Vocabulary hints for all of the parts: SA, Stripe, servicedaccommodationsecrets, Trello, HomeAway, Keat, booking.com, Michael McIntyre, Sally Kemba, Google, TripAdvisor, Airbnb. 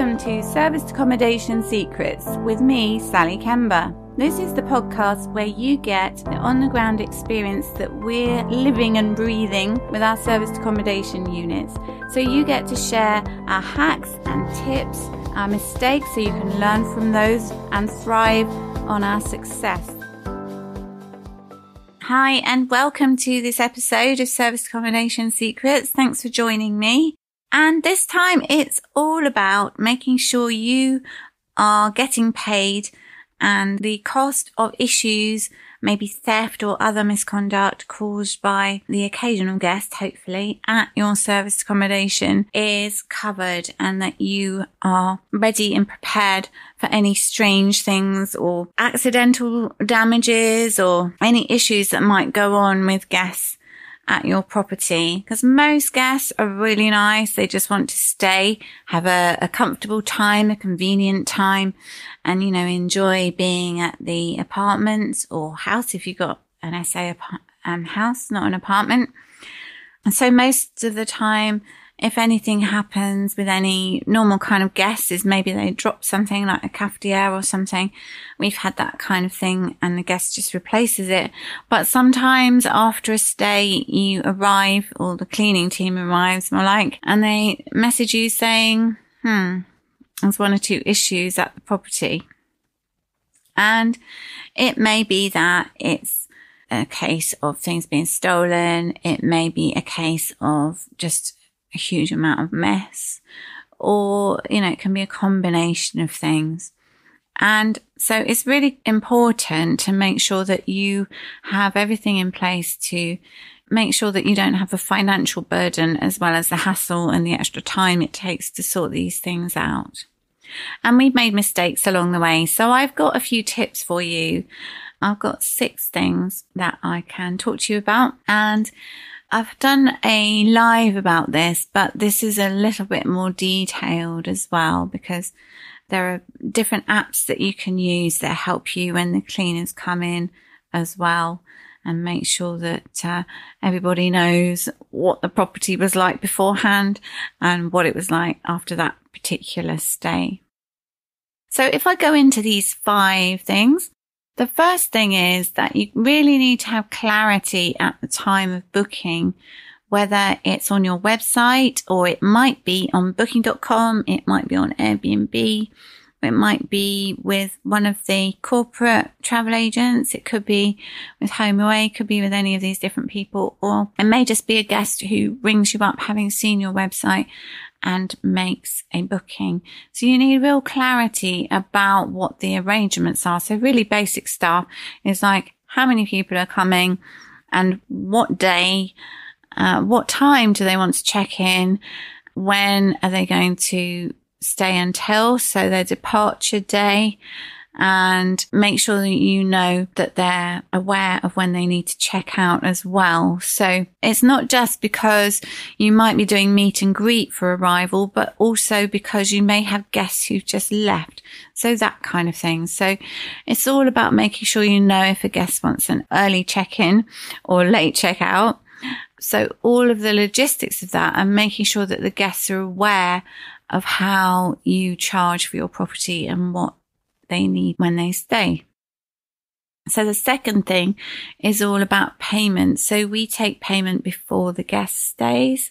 Welcome to Serviced Accommodation Secrets with me, Sally Kemba. This is the podcast where you get the on-the-ground experience that we're living and breathing with our serviced accommodation units. So you get to share our hacks and tips, our mistakes, so you can learn from those and thrive on our success. Hi, and welcome to this episode of Serviced Accommodation Secrets. Thanks for joining me. And this time it's all about making sure you are getting paid and the cost of issues, maybe theft or other misconduct caused by the occasional guest, hopefully, at your serviced accommodation is covered and that you are ready and prepared for any strange things or accidental damages or any issues that might go on with guests at your property, because most guests are really nice. They just want to stay, have a comfortable time, a convenient time, and, you know, enjoy being at the apartment or house if you've got an SA house, not an apartment. And so most of the time, if anything happens with any normal kind of guest, is maybe they drop something like a cafetiere or something. We've had that kind of thing and the guest just replaces it. But sometimes after a stay, you arrive or the cleaning team arrives more like, and they message you saying, there's one or two issues at the property. And it may be that it's a case of things being stolen. It may be a case of just a huge amount of mess, or, you know, it can be a combination of things. And so it's really important to make sure that you have everything in place to make sure that you don't have the financial burden as well as the hassle and the extra time it takes to sort these things out. And we've made mistakes along the way. So I've got a few tips for you. I've got 6 things that I can talk to you about, and I've done a live about this, but this is a little bit more detailed as well, because there are different apps that you can use that help you when the cleaners come in as well, and make sure that everybody knows what the property was like beforehand and what it was like after that particular stay. So if I go into these 5 things, the first thing is that you really need to have clarity at the time of booking, whether it's on your website or it might be on booking.com, it might be on Airbnb, it might be with one of the corporate travel agents, it could be with HomeAway, it could be with any of these different people, or it may just be a guest who rings you up having seen your website and makes a booking. So you need real clarity about what the arrangements are. So really basic stuff is like how many people are coming and what day, what time do they want to check in, when are they going to stay until, so their departure day, and make sure that you know that they're aware of when they need to check out as well. So it's not just because you might be doing meet and greet for arrival, but also because you may have guests who've just left. So that kind of thing. So it's all about making sure you know if a guest wants an early check-in or late check-out. So all of the logistics of that, and making sure that the guests are aware of how you charge for your property and what they need when they stay. So the second thing is all about payment. So we take payment before the guest stays,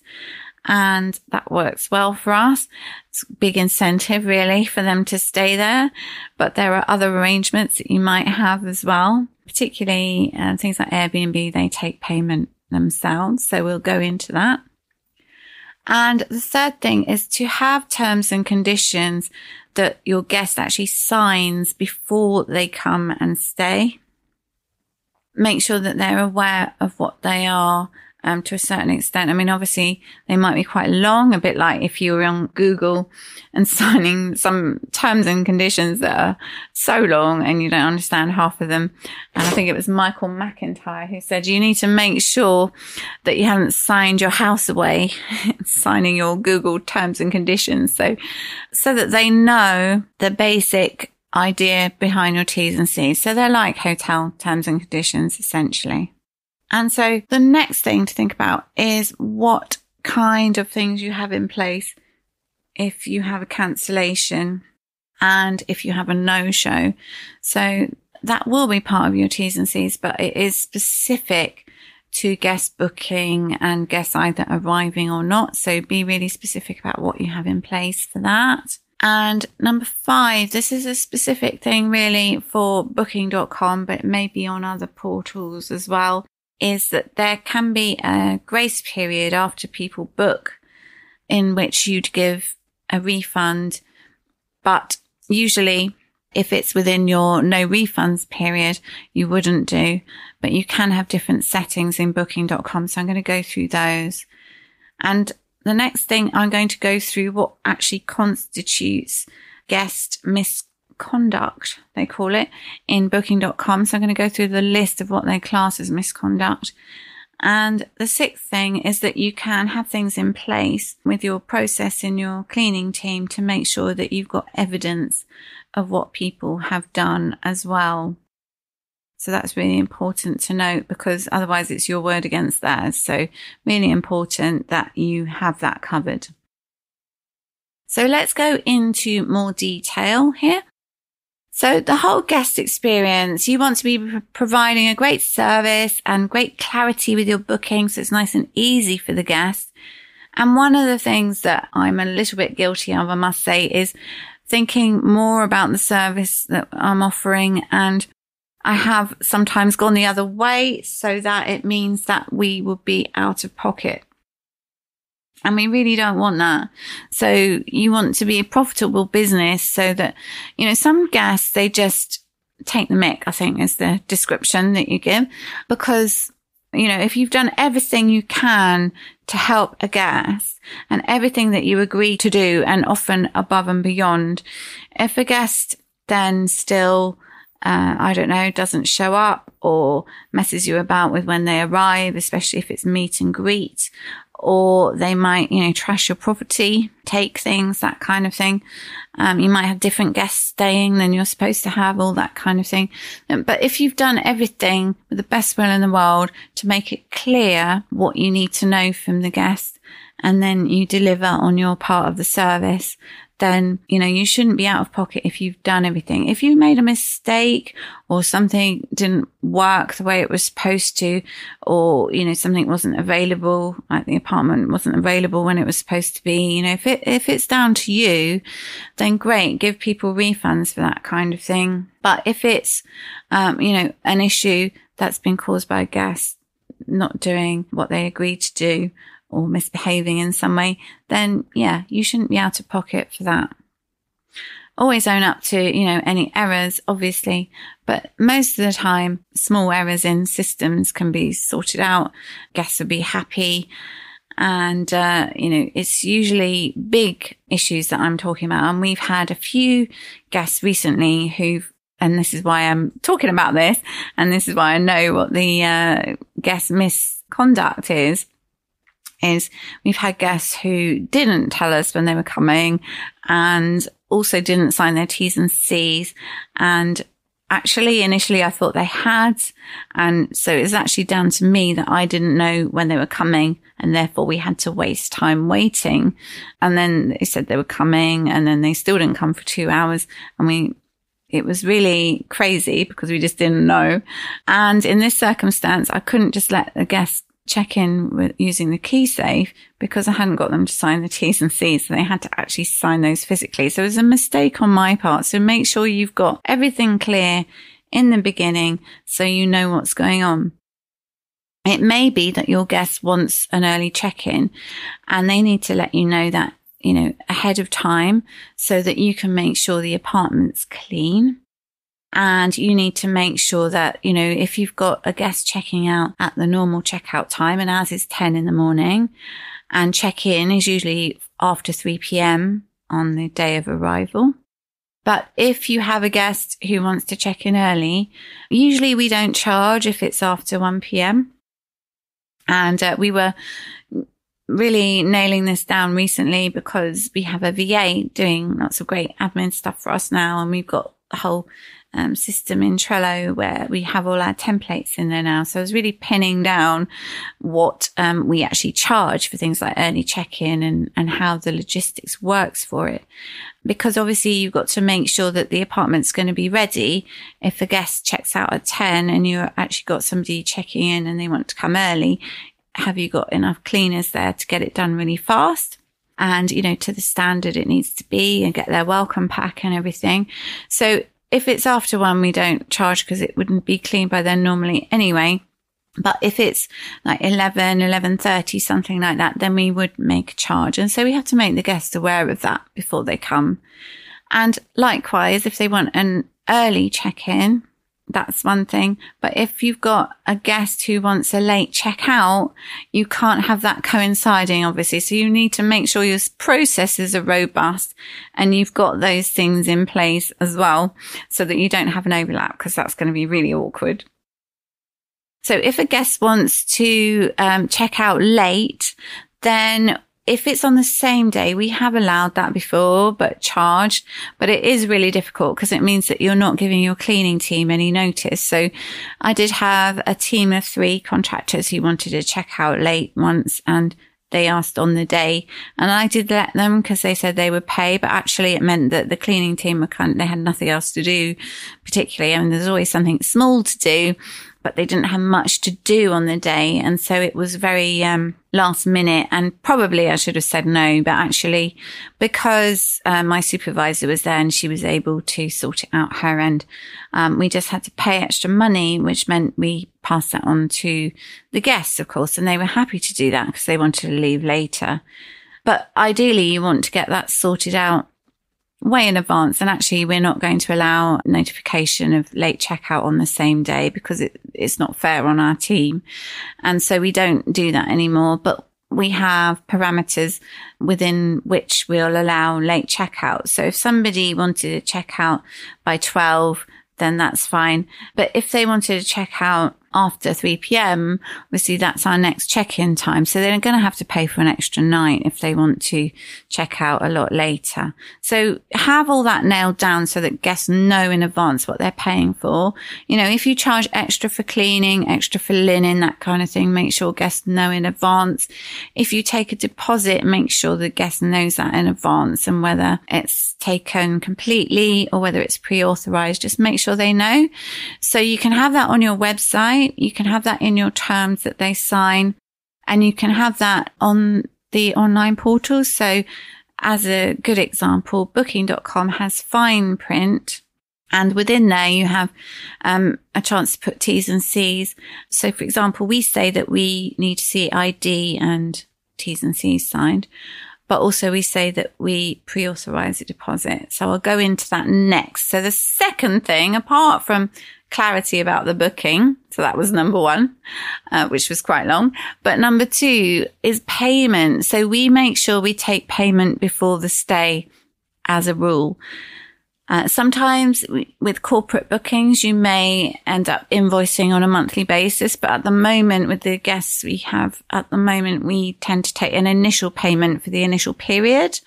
and that works well for us. It's a big incentive really for them to stay there, but there are other arrangements that you might have as well, particularly things like Airbnb, they take payment themselves. So we'll go into that. And the third thing is to have terms and conditions that your guest actually signs before they come and stay. Make sure that they're aware of what they are to a certain extent. I mean, obviously, they might be quite long, a bit like if you were on Google and signing some terms and conditions that are so long and you don't understand half of them. And I think it was Michael McIntyre who said, you need to make sure that you haven't signed your house away, signing your Google terms and conditions. So that they know the basic idea behind your T's and C's. So they're like hotel terms and conditions, essentially. And so the next thing to think about is what kind of things you have in place if you have a cancellation and if you have a no-show. So that will be part of your T's and C's, but it is specific to guest booking and guests either arriving or not. So be really specific about what you have in place for that. And number 5, this is a specific thing really for booking.com, but maybe on other portals as well, is that there can be a grace period after people book in which you'd give a refund. But usually if it's within your no refunds period, you wouldn't do, but you can have different settings in booking.com. So I'm going to go through those. And the next thing I'm going to go through what actually constitutes guest misconduct, they call it, in booking.com. So I'm going to go through the list of what they class as misconduct. And the 6th thing is that you can have things in place with your process in your cleaning team to make sure that you've got evidence of what people have done as well. So that's really important to note, because otherwise it's your word against theirs. So really important that you have that covered. So let's go into more detail here. So the whole guest experience, you want to be providing a great service and great clarity with your booking, so it's nice and easy for the guest. And one of the things that I'm a little bit guilty of, I must say, is thinking more about the service that I'm offering. And I have sometimes gone the other way, so that it means that we will be out of pocket. And we really don't want that. So you want to be a profitable business, so that, you know, some guests, they just take the mick, I think is the description that you give, because, you know, if you've done everything you can to help a guest and everything that you agree to do, and often above and beyond, if a guest then still, doesn't show up or messes you about with when they arrive, especially if it's meet and greet, or they might, you know, trash your property, take things, that kind of thing. You might have different guests staying than you're supposed to have, all that kind of thing. But if you've done everything with the best will in the world to make it clear what you need to know from the guest, and then you deliver on your part of the service, then, you know, you shouldn't be out of pocket if you've done everything. If you made a mistake or something didn't work the way it was supposed to, or, you know, something wasn't available, like the apartment wasn't available when it was supposed to be, you know, if it's down to you, then great, give people refunds for that kind of thing. But if it's, an issue that's been caused by a guest not doing what they agreed to do, or misbehaving in some way, then yeah, you shouldn't be out of pocket for that. Always own up to, you know, any errors, obviously, but most of the time, small errors in systems can be sorted out. Guests will be happy. And, it's usually big issues that I'm talking about. And we've had a few guests recently and this is why I'm talking about this, and this is why I know what the guest misconduct is we've had guests who didn't tell us when they were coming, and also didn't sign their T's and C's. And actually, initially I thought they had. And so it's actually down to me that I didn't know when they were coming, and therefore we had to waste time waiting. And then they said they were coming, and then they still didn't come for 2 hours. And it was really crazy because we just didn't know. And in this circumstance, I couldn't just let the guests check in with using the key safe, because I hadn't got them to sign the T's and C's, so they had to actually sign those physically. So it was a mistake on my part. So make sure you've got everything clear in the beginning, so you know what's going on. It may be that your guest wants an early check-in, and they need to let you know that, you know, ahead of time, so that you can make sure the apartment's clean. And you need to make sure that, you know, if you've got a guest checking out at the normal checkout time, and ours is 10 in the morning, and check-in is usually after 3 p.m. on the day of arrival. But if you have a guest who wants to check in early, usually we don't charge if it's after 1 p.m. And we were really nailing this down recently, because we have a VA doing lots of great admin stuff for us now, and we've got the whole system in Trello where we have all our templates in there now. So I was really pinning down what we actually charge for things like early check-in and how the logistics works for it. Because obviously you've got to make sure that the apartment's going to be ready. If a guest checks out at 10 and you've actually got somebody checking in and they want to come early, have you got enough cleaners there to get it done really fast? And, you know, to the standard it needs to be and get their welcome pack and everything. So if it's after one, we don't charge because it wouldn't be clean by then normally anyway. But if it's like 11, 11:30, something like that, then we would make a charge. And so we have to make the guests aware of that before they come. And likewise, if they want an early check-in, that's one thing. But if you've got a guest who wants a late checkout, you can't have that coinciding, obviously. So you need to make sure your processes are robust and you've got those things in place as well so that you don't have an overlap, because that's going to be really awkward. So if a guest wants to check out late, then if it's on the same day, we have allowed that before, but charged. But it is really difficult because it means that you're not giving your cleaning team any notice. So I did have a team of 3 contractors who wanted to check out late once, and they asked on the day, and I did let them because they said they would pay, but actually it meant that the cleaning team they had nothing else to do particularly. I mean, there's always something small to do, but they didn't have much to do on the day. And so it was very last minute, and probably I should have said no, but actually because my supervisor was there and she was able to sort it out her end, we just had to pay extra money, which meant we passed that on to the guests, of course, and they were happy to do that because they wanted to leave later. But ideally you want to get that sorted out way in advance, and actually we're not going to allow notification of late checkout on the same day because it's not fair on our team, and so we don't do that anymore. But we have parameters within which we'll allow late checkout. So if somebody wanted to check out by 12, then that's fine. But if they wanted to check out after 3 p.m, obviously that's our next check-in time. So they're going to have to pay for an extra night if they want to check out a lot later. So have all that nailed down so that guests know in advance what they're paying for. You know, if you charge extra for cleaning, extra for linen, that kind of thing, make sure guests know in advance. If you take a deposit, make sure the guest knows that in advance, and whether it's taken completely or whether it's pre-authorized, just make sure they know. So you can have that on your website. You can have that in your terms that they sign, and you can have that on the online portal. So as a good example, booking.com has fine print, and within there you have a chance to put T's and C's. So for example, we say that we need to see ID and T's and C's signed, but also we say that we pre-authorize a deposit. So I'll go into that next. So the second thing, apart from clarity about the booking, so that was number 1, which was quite long, but number 2 is payment. So we make sure we take payment before the stay as a rule. Sometimes with corporate bookings, you may end up invoicing on a monthly basis, but at the moment with the guests we have at the moment, we tend to take an initial payment for the initial period.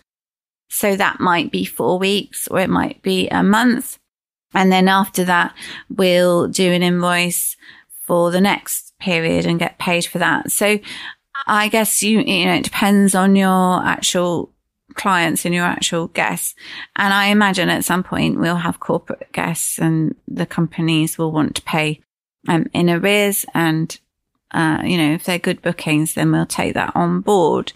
So that might be 4 weeks or it might be a month. And then after that, we'll do an invoice for the next period and get paid for that. So I guess you know, it depends on your actual clients and your actual guests. And I imagine at some point we'll have corporate guests and the companies will want to pay in arrears. And, you know, if they're good bookings, then we'll take that on board.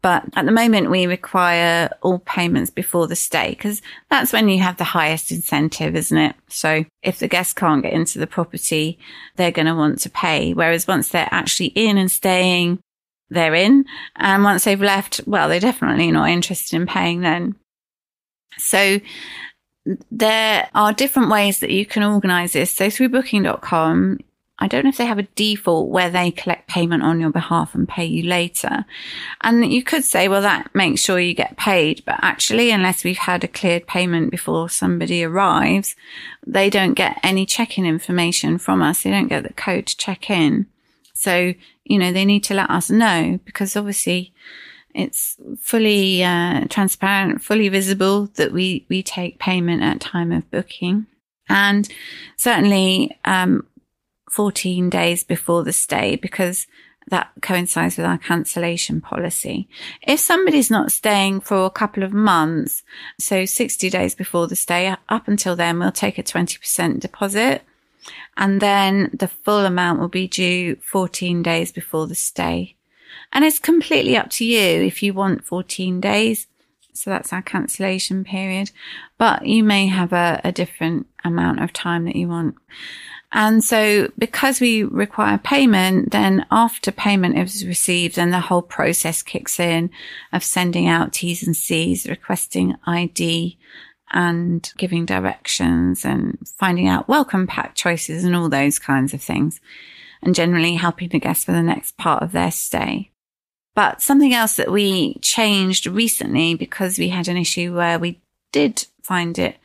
But at the moment, we require all payments before the stay, because that's when you have the highest incentive, isn't it? So if the guests can't get into the property, they're going to want to pay. Whereas once they're actually in and staying, they're in. And once they've left, well, they're definitely not interested in paying then. So there are different ways that you can organise this. So through booking.com, I don't know if they have a default where they collect payment on your behalf and pay you later. And you could say, well, that makes sure you get paid. But actually, unless we've had a cleared payment before somebody arrives, they don't get any check-in information from us. They don't get the code to check in. So, you know, they need to let us know, because obviously it's fully transparent, fully visible that we take payment at time of booking. And certainly 14 days before the stay, because that coincides with our cancellation policy. If somebody's not staying for a couple of months, so 60 days before the stay, up until then, we'll take a 20% deposit. And then the full amount will be due 14 days before the stay. And it's completely up to you if you want 14 days. So that's our cancellation period. But you may have a different amount of time that you want. And so because we require payment, then after payment is received, then the whole process kicks in of sending out T's and C's, requesting ID and giving directions and finding out welcome pack choices and all those kinds of things, and generally helping the guests for the next part of their stay. But something else that we changed recently, because we had an issue where we did find it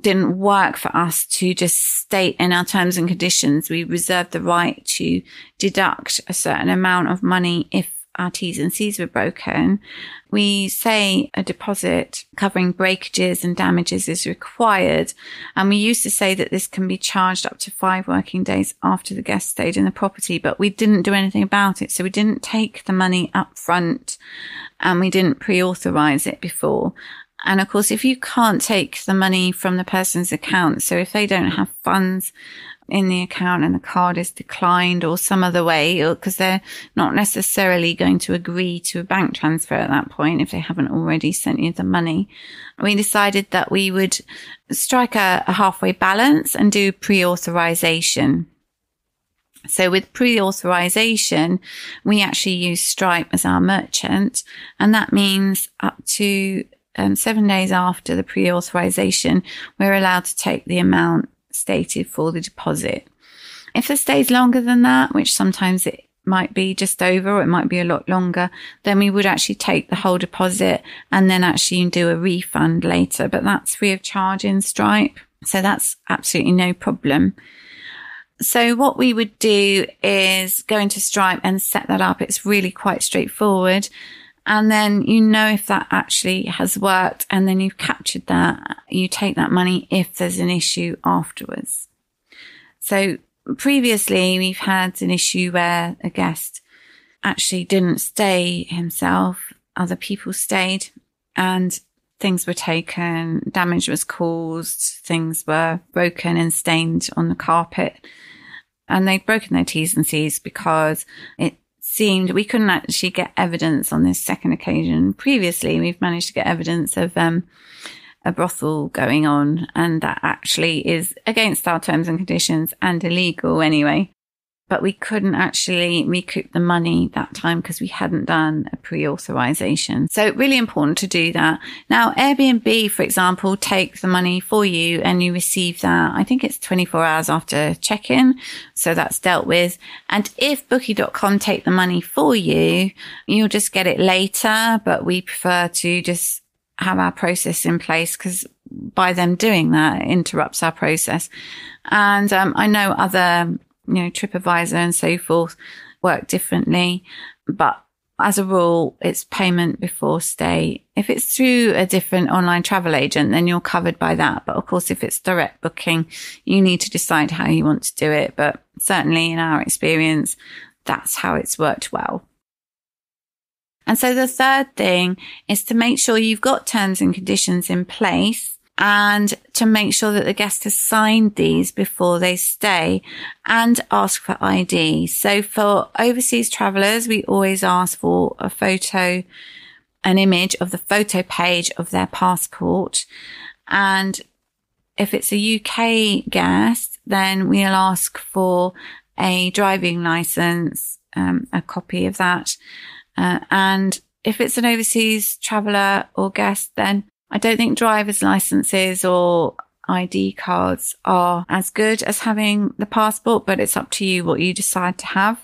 didn't work for us to just state in our terms and conditions, we reserved the right to deduct a certain amount of money if our T's and C's were broken. We say a deposit covering breakages and damages is required. And we used to say that this can be charged up to 5 working days after the guest stayed in the property, but we didn't do anything about it. So we didn't take the money up front and we didn't pre-authorize it before. And of course, if you can't take the money from the person's account, so if they don't have funds in the account and the card is declined or some other way, or because they're not necessarily going to agree to a bank transfer at that point if they haven't already sent you the money, we decided that we would strike a halfway balance and do pre-authorization. So with pre-authorization, we actually use Stripe as our merchant, and that means up to 7 days after the pre-authorization, we're allowed to take the amount stated for the deposit. If the stay's longer than that, which sometimes it might be just over or it might be a lot longer, then we would actually take the whole deposit and then actually do a refund later. But that's free of charge in Stripe, so that's absolutely no problem. So what we would do is go into Stripe and set that up. It's really quite straightforward. And then you know if that actually has worked, and then you've captured that, you take that money if there's an issue afterwards. So previously we've had an issue where a guest actually didn't stay himself, other people stayed, and things were taken, damage was caused, things were broken and stained on the carpet, and they'd broken their T's and C's because it seemed we couldn't actually get evidence on this second occasion. Previously, we've managed to get evidence of a brothel going on, and that actually is against our terms and conditions and illegal anyway. But we couldn't actually recoup the money that time because we hadn't done a pre-authorization. So really important to do that. Now, Airbnb, for example, take the money for you and you receive that, I think it's 24 hours after check-in. So that's dealt with. And if booking.com take the money for you, you'll just get it later. But we prefer to just have our process in place, because by them doing that, it interrupts our process. And I know other... TripAdvisor and so forth work differently. But as a rule, it's payment before stay. If it's through a different online travel agent, then you're covered by that. But of course, if it's direct booking, you need to decide how you want to do it. But certainly in our experience, that's how it's worked well. And so the third thing is to make sure you've got terms and conditions in place, and to make sure that the guest has signed these before they stay, and ask for ID. So for overseas travelers, we always ask for a photo, an image of the photo page of their passport. And if it's a UK guest, then we'll ask for a driving license, a copy of that. And if it's an overseas traveler or guest, then I don't think driver's licenses or ID cards are as good as having the passport, but it's up to you what you decide to have.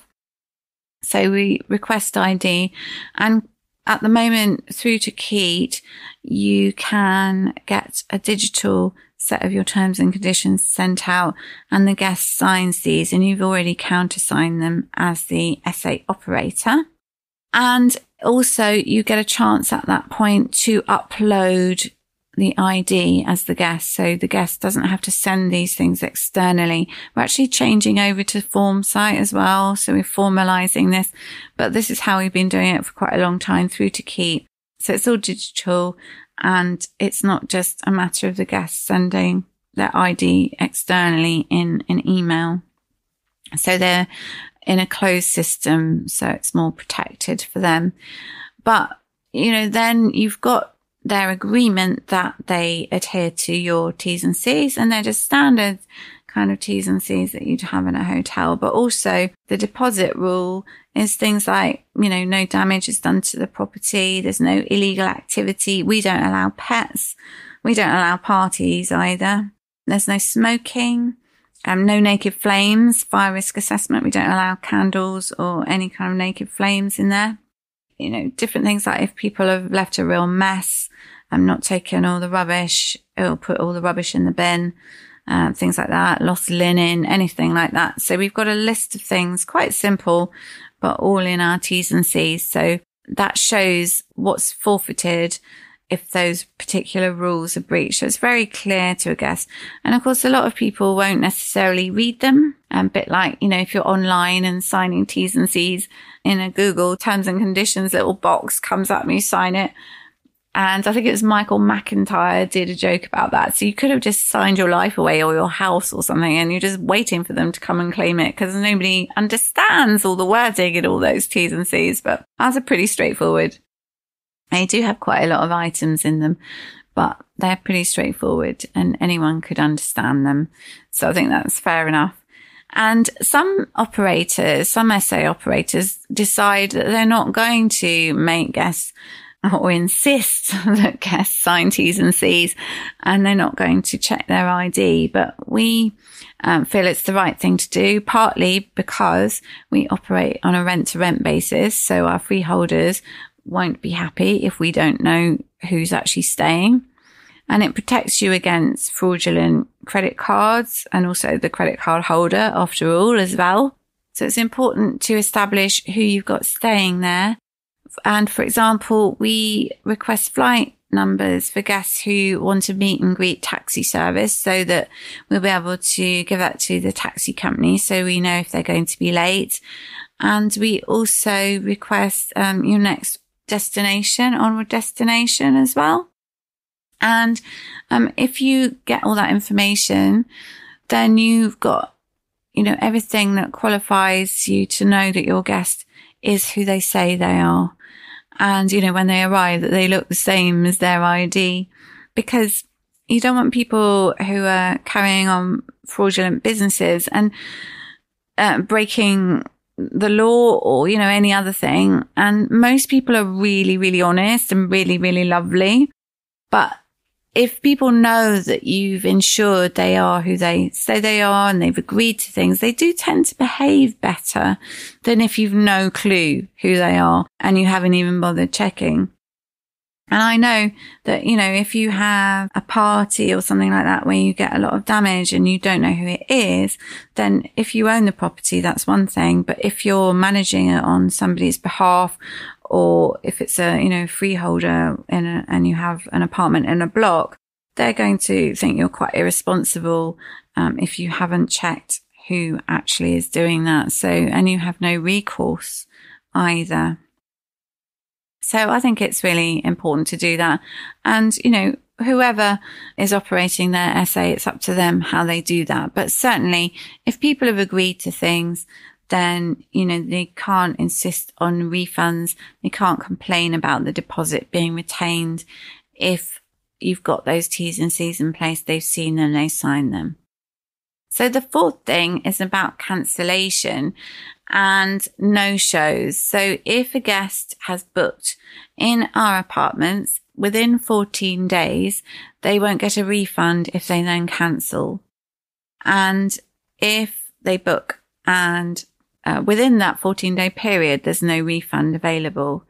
So we request ID. And at the moment, through to Keat, you can get a digital set of your terms and conditions sent out, and the guest signs these, and you've already countersigned them as the SA operator. And also, you get a chance at that point to upload the ID as the guest, so the guest doesn't have to send these things externally. We're actually changing over to Formsite as well, so we're formalizing this, but this is how we've been doing it for quite a long time through to Keat. So it's all digital and it's not just a matter of the guest sending their ID externally in an email. So they're in a closed system, so it's more protected for them. But, you know, then you've got their agreement that they adhere to your T's and C's, and they're just standard kind of T's and C's that you'd have in a hotel. But also the deposit rule is things like, you know, no damage is done to the property. There's no illegal activity. We don't allow pets. We don't allow parties either. There's no smoking. No naked flames, fire risk assessment. We don't allow candles or any kind of naked flames in there. You know, different things like if people have left a real mess, not taking all the rubbish, or put all the rubbish in the bin, things like that, lost linen, anything like that. So we've got a list of things, quite simple, but all in our T's and C's. So that shows what's forfeited if those particular rules are breached. So it's very clear to a guest. And of course, a lot of people won't necessarily read them. A bit like, you know, if you're online and signing T's and C's in a Google terms and conditions little box comes up and you sign it. And I think it was Michael McIntyre did a joke about that. So you could have just signed your life away or your house or something, and you're just waiting for them to come and claim it because nobody understands all the wording and all those T's and C's. But ours are pretty straightforward. They do have quite a lot of items in them, but they're pretty straightforward and anyone could understand them. So I think that's fair enough. And some operators, some SA operators decide that they're not going to make guests or insist that guests sign T's and C's, and they're not going to check their ID. But we feel it's the right thing to do, partly because we operate on a rent-to-rent basis. So our freeholders won't be happy if we don't know who's actually staying. And it protects you against fraudulent credit cards and also the credit card holder, after all, as well. So it's important to establish who you've got staying there. And for example, we request flight numbers for guests who want a meet and greet taxi service so that we'll be able to give that to the taxi company so we know if they're going to be late. And we also request your next destination, onward destination as well. And if you get all that information, then you've got, you know, everything that qualifies you to know that your guest is who they say they are. And, you know, when they arrive, that they look the same as their ID, because you don't want people who are carrying on fraudulent businesses and breaking the law or, you know, any other thing. And most people are really, really honest and really, really lovely. But if people know that you've ensured they are who they say they are and they've agreed to things, they do tend to behave better than if you've no clue who they are and you haven't even bothered checking. And I know that, you know, if you have a party or something like that where you get a lot of damage and you don't know who it is, then if you own the property, that's one thing. But if you're managing it on somebody's behalf, or if it's a, you know, freeholder and you have an apartment in a block, they're going to think you're quite irresponsible if you haven't checked who actually is doing that. So, and you have no recourse either. So I think it's really important to do that. And, you know, whoever is operating their SA, it's up to them how they do that. But certainly if people have agreed to things, then, you know, they can't insist on refunds. They can't complain about the deposit being retained. If you've got those T's and C's in place, they've seen them, they sign them. So the fourth thing is about cancellation and no-shows. So if a guest has booked in our apartments within 14 days, they won't get a refund if they then cancel. And if they book and within that 14-day period, there's no refund available.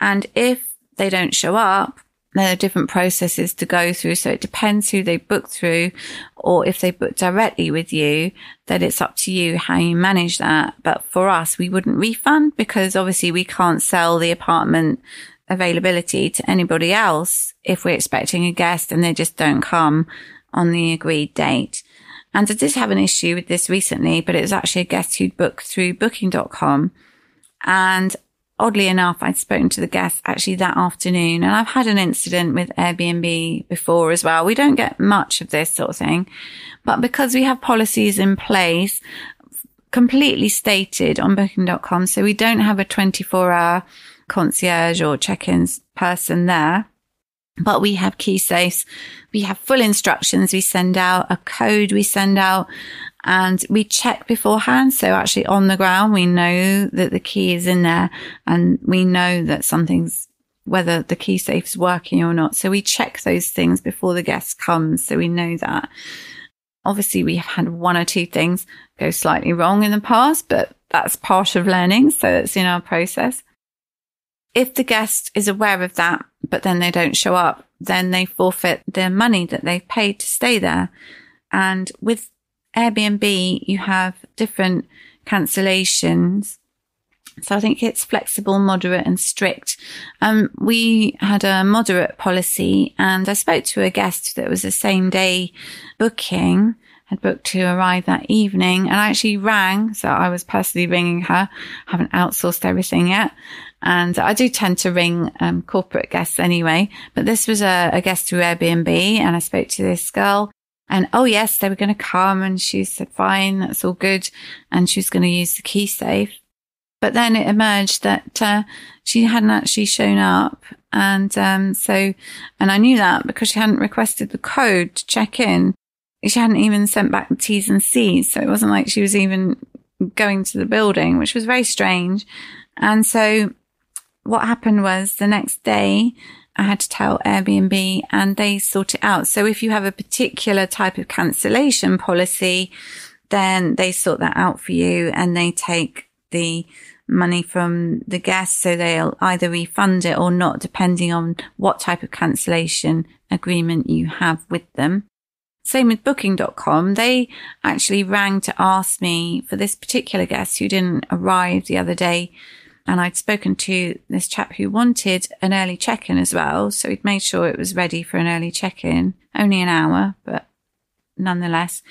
And if they don't show up, there are different processes to go through. So it depends who they book through, or if they book directly with you, then it's up to you how you manage that. But for us, we wouldn't refund because obviously we can't sell the apartment availability to anybody else if we're expecting a guest and they just don't come on the agreed date. And I did have an issue with this recently, but it was actually a guest who'd booked through booking.com. And oddly enough, I'd spoken to the guest actually that afternoon. And I've had an incident with Airbnb before as well. We don't get much of this sort of thing, but because we have policies in place completely stated on booking.com, so we don't have a 24-hour concierge or check-ins person there. But we have key safes, we have full instructions we send out, a code we send out, and we check beforehand. So actually on the ground, we know that the key is in there and we know that something's, whether the key safe is working or not. So we check those things before the guest comes. So we know that. Obviously, we have had one or two things go slightly wrong in the past, but that's part of learning. So it's in our process. If the guest is aware of that, but then they don't show up, then they forfeit the money that they've paid to stay there. And with Airbnb, you have different cancellations. So I think it's flexible, moderate and strict. We had a moderate policy, and I spoke to a guest that was a same day booking, had booked to arrive that evening, and I actually rang. So I was personally ringing her. I haven't outsourced everything yet. And I do tend to ring corporate guests anyway, but this was a guest through Airbnb, and I spoke to this girl, and oh yes, they were going to come, and she said, fine, that's all good. And she was going to use the key safe. But then it emerged that she hadn't actually shown up. And so I knew that because she hadn't requested the code to check in. She hadn't even sent back the T's and C's. So it wasn't like she was even going to the building, which was very strange. And so what happened was the next day I had to tell Airbnb and they sort it out. So if you have a particular type of cancellation policy, then they sort that out for you and they take the money from the guest. So they'll either refund it or not, depending on what type of cancellation agreement you have with them. Same with booking.com. They actually rang to ask me for this particular guest who didn't arrive the other day. And I'd spoken to this chap who wanted an early check-in as well. So he'd made sure it was ready for an early check-in, only an hour, but nonetheless,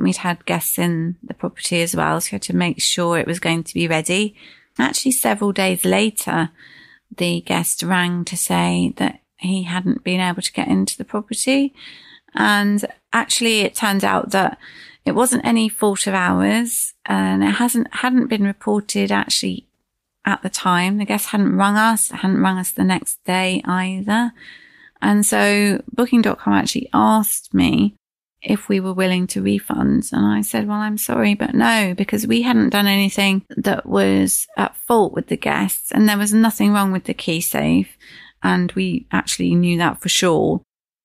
we'd had guests in the property as well. So we had to make sure it was going to be ready. Actually, several days later, the guest rang to say that he hadn't been able to get into the property. And actually, it turned out that it wasn't any fault of ours, and it hadn't been reported actually at the time. The guest hadn't rung us the next day either. And so booking.com actually asked me if we were willing to refund. And I said, well, I'm sorry, but no, because we hadn't done anything that was at fault with the guests. And there was nothing wrong with the key safe. And we actually knew that for sure.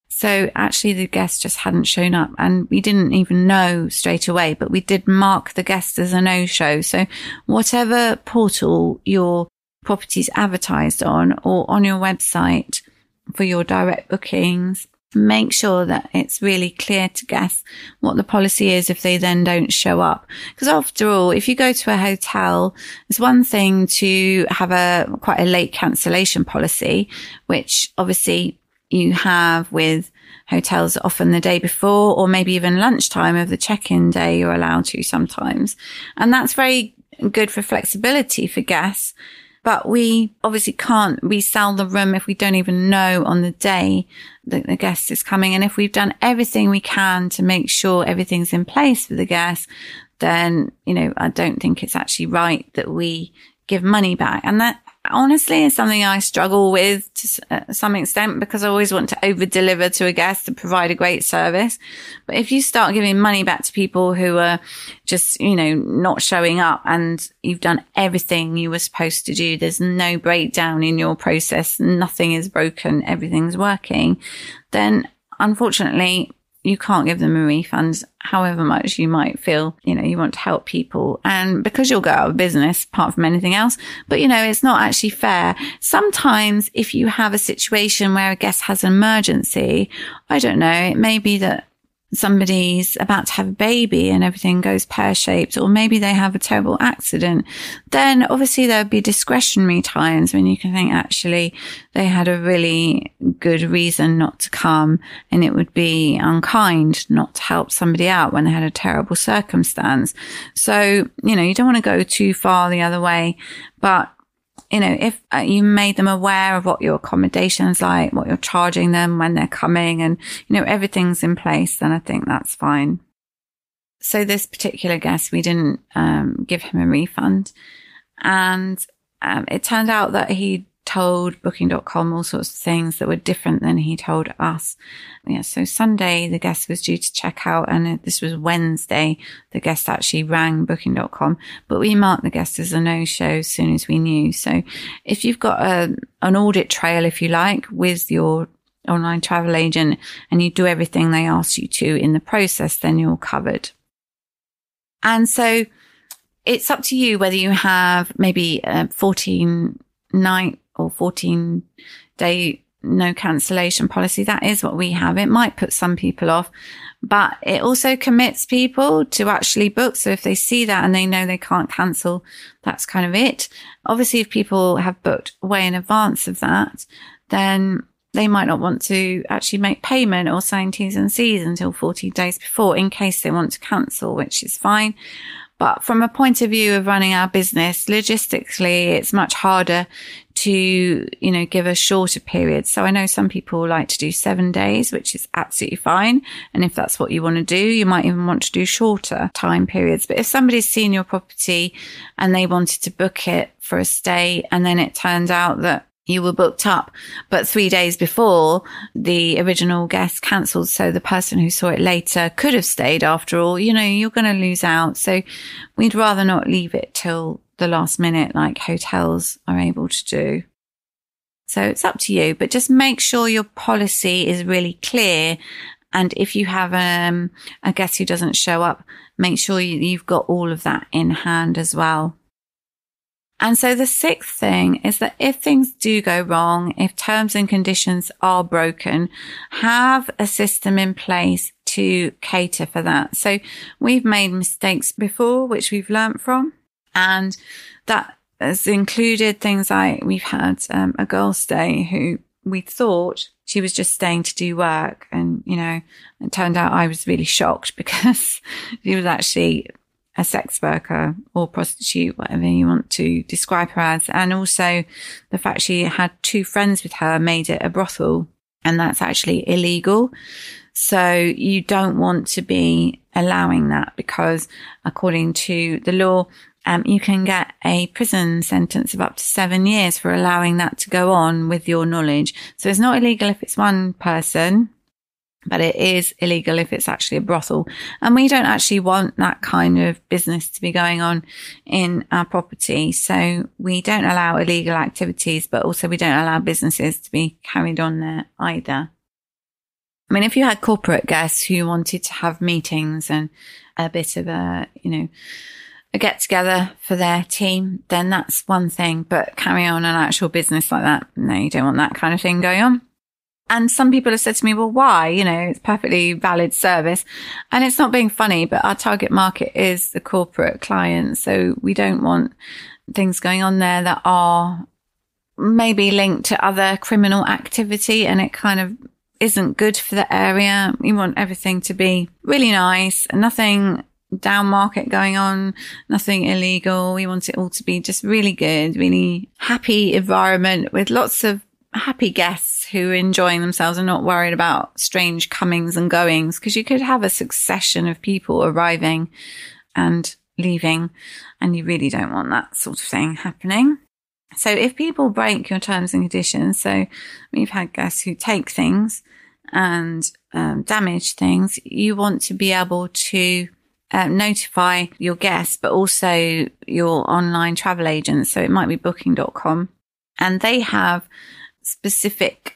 So actually the guest just hadn't shown up and we didn't even know straight away, but we did mark the guest as a no-show. So whatever portal your property's advertised on or on your website for your direct bookings, make sure that it's really clear to guests what the policy is if they then don't show up. Because after all, if you go to a hotel, it's one thing to have quite a late cancellation policy, which obviously you have with hotels often the day before, or maybe even lunchtime of the check-in day you're allowed to sometimes. And that's very good for flexibility for guests. But we obviously can't resell the room if we don't even know on the day that the guest is coming. And if we've done everything we can to make sure everything's in place for the guest, then, I don't think it's actually right that we give money back. And that honestly is something I struggle with to some extent, because I always want to over deliver to a guest and provide a great service. But if you start giving money back to people who are just, not showing up, and you've done everything you were supposed to do, there's no breakdown in your process, nothing is broken, everything's working, then unfortunately you can't give them a refund, however much you might feel, you want to help people. And because you'll go out of business, apart from anything else, but it's not actually fair. Sometimes if you have a situation where a guest has an emergency, I don't know, it may be that somebody's about to have a baby and everything goes pear-shaped, or maybe they have a terrible accident, then obviously there would be discretionary times when you can think, actually, they had a really good reason not to come, and it would be unkind not to help somebody out when they had a terrible circumstance. So, you know, you don't want to go too far the other way, but you know, if you made them aware of what your accommodation's like, what you're charging them, when they're coming, and, you know, everything's in place, then I think that's fine. So this particular guest, we didn't give him a refund. And it turned out that he told booking.com all sorts of things that were different than he told us. Yeah, so Sunday, the guest was due to check out, and this was Wednesday. The guest actually rang booking.com, but we marked the guest as a no-show as soon as we knew. So if you've got an audit trail, if you like, with your online travel agent, and you do everything they ask you to in the process, then you're covered. And so it's up to you whether you have maybe a 14-night or 14-day no cancellation policy. That is what we have. It might put some people off, but it also commits people to actually book. So if they see that and they know they can't cancel, that's kind of it. Obviously, if people have booked way in advance of that, then they might not want to actually make payment or sign T's and C's until 40 days before in case they want to cancel, which is fine. But from a point of view of running our business, logistically, it's much harder to, you know, give a shorter period. So I know some people like to do 7 days, which is absolutely fine. And if that's what you want to do, you might even want to do shorter time periods. But if somebody's seen your property and they wanted to book it for a stay, and then it turns out that you were booked up, but 3 days before the original guest cancelled, so the person who saw it later could have stayed after all, you know, you're going to lose out. So we'd rather not leave it till the last minute like hotels are able to do. So it's up to you, but just make sure your policy is really clear. And if you have a guest who doesn't show up, make sure you've got all of that in hand as well. And so the sixth thing is that if things do go wrong, if terms and conditions are broken, have a system in place to cater for that. So we've made mistakes before, which we've learnt from, and that has included things like we've had a girl stay who we thought she was just staying to do work. And, you know, it turned out I was really shocked because she was actually a sex worker or prostitute, whatever you want to describe her as. And also the fact she had two friends with her made it a brothel, and that's actually illegal. So you don't want to be allowing that, because according to the law, you can get a prison sentence of up to 7 years for allowing that to go on with your knowledge. So it's not illegal if it's one person, but it is illegal if it's actually a brothel. And we don't actually want that kind of business to be going on in our property. So we don't allow illegal activities, but also we don't allow businesses to be carried on there either. I mean, if you had corporate guests who wanted to have meetings and a bit of a, you know, a get together for their team, then that's one thing. But carry on an actual business like that, no, you don't want that kind of thing going on. And some people have said to me, well, why? You know, it's perfectly valid service. And it's not being funny, but our target market is the corporate client. So we don't want things going on there that are maybe linked to other criminal activity. And it kind of isn't good for the area. We want everything to be really nice and nothing down market going on, nothing illegal. We want it all to be just really good, really happy environment with lots of happy guests who are enjoying themselves and not worried about strange comings and goings, because you could have a succession of people arriving and leaving, and you really don't want that sort of thing happening. So if people break your terms and conditions, so we've had guests who take things and damage things, you want to be able to notify your guests, but also your online travel agents. So it might be booking.com, and they have specific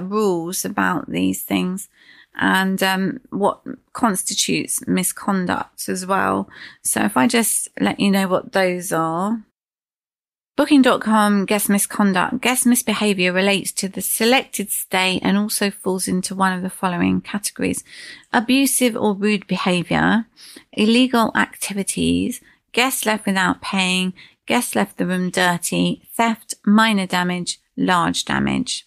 rules about these things and what constitutes misconduct as well. So if I just let you know what those are. Booking.com guest misconduct. Guest misbehavior relates to the selected stay and also falls into one of the following categories: abusive or rude behavior, illegal activities, guests left without paying, guests left the room dirty, theft, minor damage, large damage.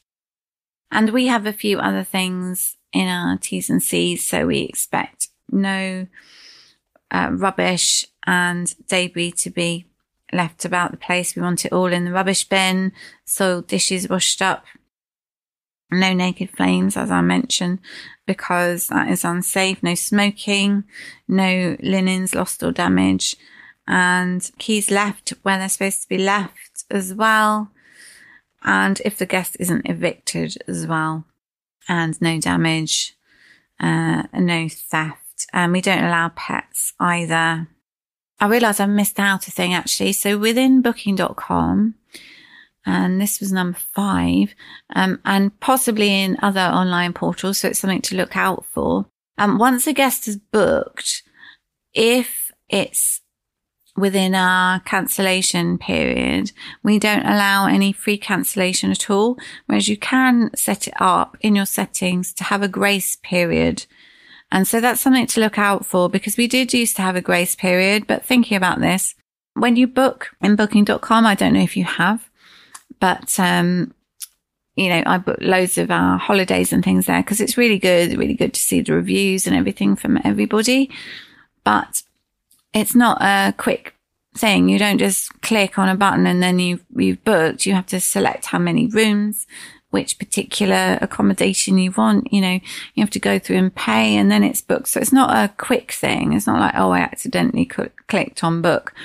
And we have a few other things in our T's and C's, so we expect no rubbish and debris to be left about the place. We want it all in the rubbish bin, soiled dishes washed up, no naked flames, as I mentioned, because that is unsafe, no smoking, no linens lost or damaged, and keys left where they're supposed to be left as well. And if the guest isn't evicted as well, and no damage, no theft. And we don't allow pets either. I realised I missed out a thing actually. So within booking.com, and this was number 5, and possibly in other online portals, so it's something to look out for. Once a guest is booked, if it's within our cancellation period, we don't allow any free cancellation at all, whereas you can set it up in your settings to have a grace period. And so that's something to look out for, because we did used to have a grace period. But thinking about this, when you book in booking.com, I don't know if you have, but you know, I book loads of our holidays and things there because it's really good to see the reviews and everything from everybody. But it's not a quick thing. You don't just click on a button and then you've booked. You have to select how many rooms, which particular accommodation you want. You know, you have to go through and pay, and then it's booked. So it's not a quick thing. It's not like, oh, I accidentally clicked on book.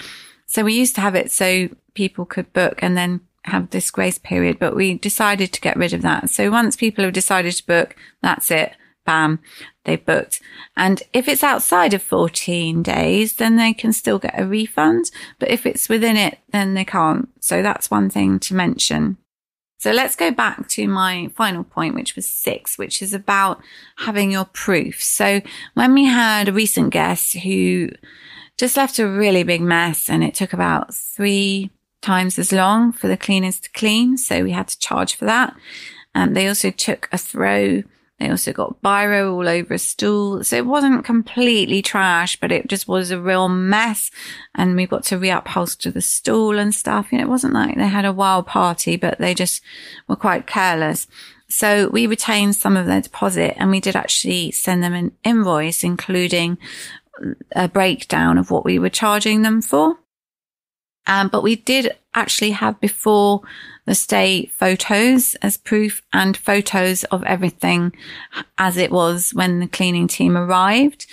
So we used to have it so people could book and then have this grace period, but we decided to get rid of that. So once people have decided to book, that's it. Bam, they booked. And if it's outside of 14 days, then they can still get a refund. But if it's within it, then they can't. So that's one thing to mention. So let's go back to my final point, which was 6, which is about having your proof. So when we had a recent guest who just left a really big mess, and it took about 3 times as long for the cleaners to clean, so we had to charge for that. They also took a throw. They also got biro all over a stool. So it wasn't completely trash, but it just was a real mess. And we've got to reupholster the stool and stuff. You know, it wasn't like they had a wild party, but they just were quite careless. So we retained some of their deposit, and we did actually send them an invoice, including a breakdown of what we were charging them for. But we did actually have before the stay photos as proof, and photos of everything as it was when the cleaning team arrived.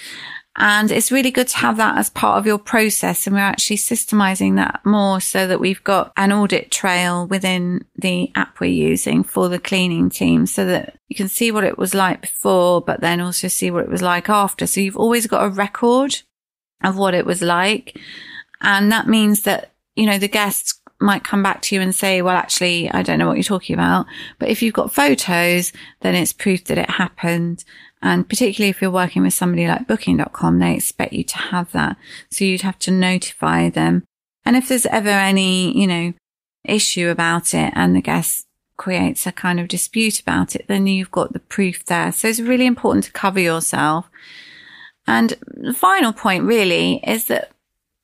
And it's really good to have that as part of your process. And we're actually systemizing that more so that we've got an audit trail within the app we're using for the cleaning team, so that you can see what it was like before, but then also see what it was like after. So you've always got a record of what it was like. And that means that, you know, the guests might come back to you and say, well, actually, I don't know what you're talking about. But if you've got photos, then it's proof that it happened. And particularly if you're working with somebody like booking.com, they expect you to have that. So you'd have to notify them. And if there's ever any, you know, issue about it and the guest creates a kind of dispute about it, then you've got the proof there. So it's really important to cover yourself. And the final point really is that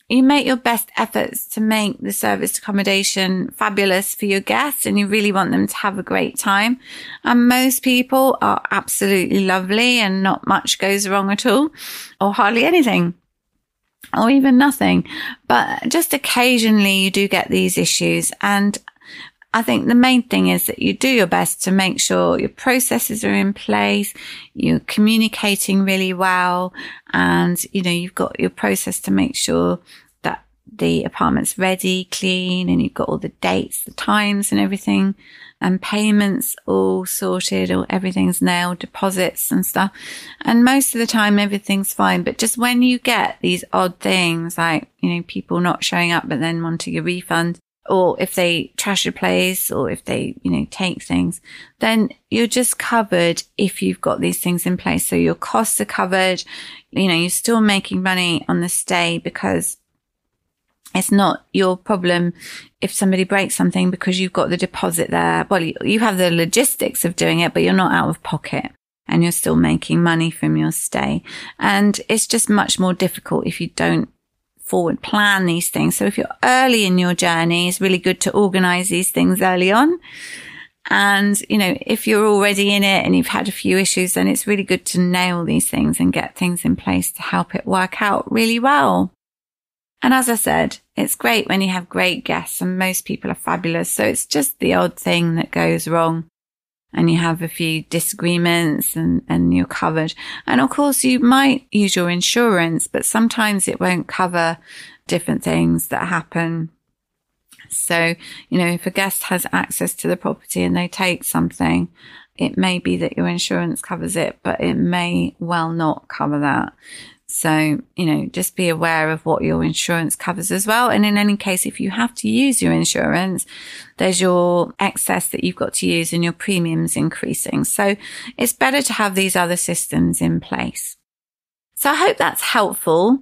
you make your best efforts to make the serviced accommodation fabulous for your guests, and you really want them to have a great time. And most people are absolutely lovely, and not much goes wrong at all, or hardly anything, or even nothing. But just occasionally you do get these issues. And I think the main thing is that you do your best to make sure your processes are in place, you're communicating really well, and, you know, you've got your process to make sure that the apartment's ready, clean, and you've got all the dates, the times and everything, and payments all sorted, or everything's nailed, deposits and stuff. And most of the time everything's fine. But just when you get these odd things, like, you know, people not showing up but then wanting a refund, or if they trash a place, or if they, you know, take things, then you're just covered if you've got these things in place. So your costs are covered, you know, you're still making money on the stay because It's not your problem if somebody breaks something because you've got the deposit there. Well, you have the logistics of doing it, but you're not out of pocket and you're still making money from your stay. And it's just much more difficult if you don't forward plan these things. So if you're early in your journey, it's really good to organize these things early on. And, you know, if you're already in it and you've had a few issues, then it's really good to nail these things and get things in place to help it work out really well. And as I said, it's great when you have great guests, and most people are fabulous. So it's just the odd thing that goes wrong and you have a few disagreements and you're covered. And of course, you might use your insurance, but sometimes it won't cover different things that happen. So, you know, if a guest has access to the property and they take something, it may be that your insurance covers it, but it may well not cover that. So, you know, just be aware of what your insurance covers as well. And in any case, if you have to use your insurance, there's your excess that you've got to use and your premiums increasing. So it's better to have these other systems in place. So I hope that's helpful.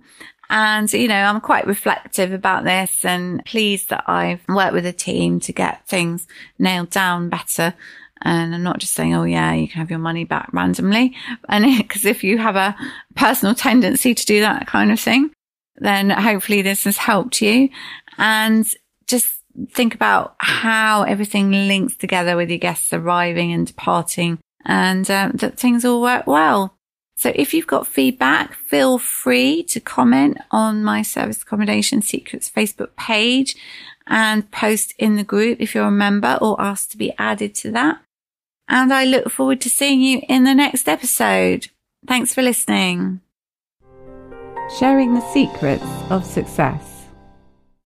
And, you know, I'm quite reflective about this and pleased that I've worked with a team to get things nailed down better. And I'm not just saying, oh yeah, you can have your money back randomly. And because if you have a personal tendency to do that kind of thing, then hopefully this has helped you. And just think about how everything links together with your guests arriving and departing, and that things all work well. So if you've got feedback, feel free to comment on my Service Accommodation Secrets Facebook page and post in the group if you're a member or asked to be added to that. And I look forward to seeing you in the next episode. Thanks for listening. Sharing the secrets of success.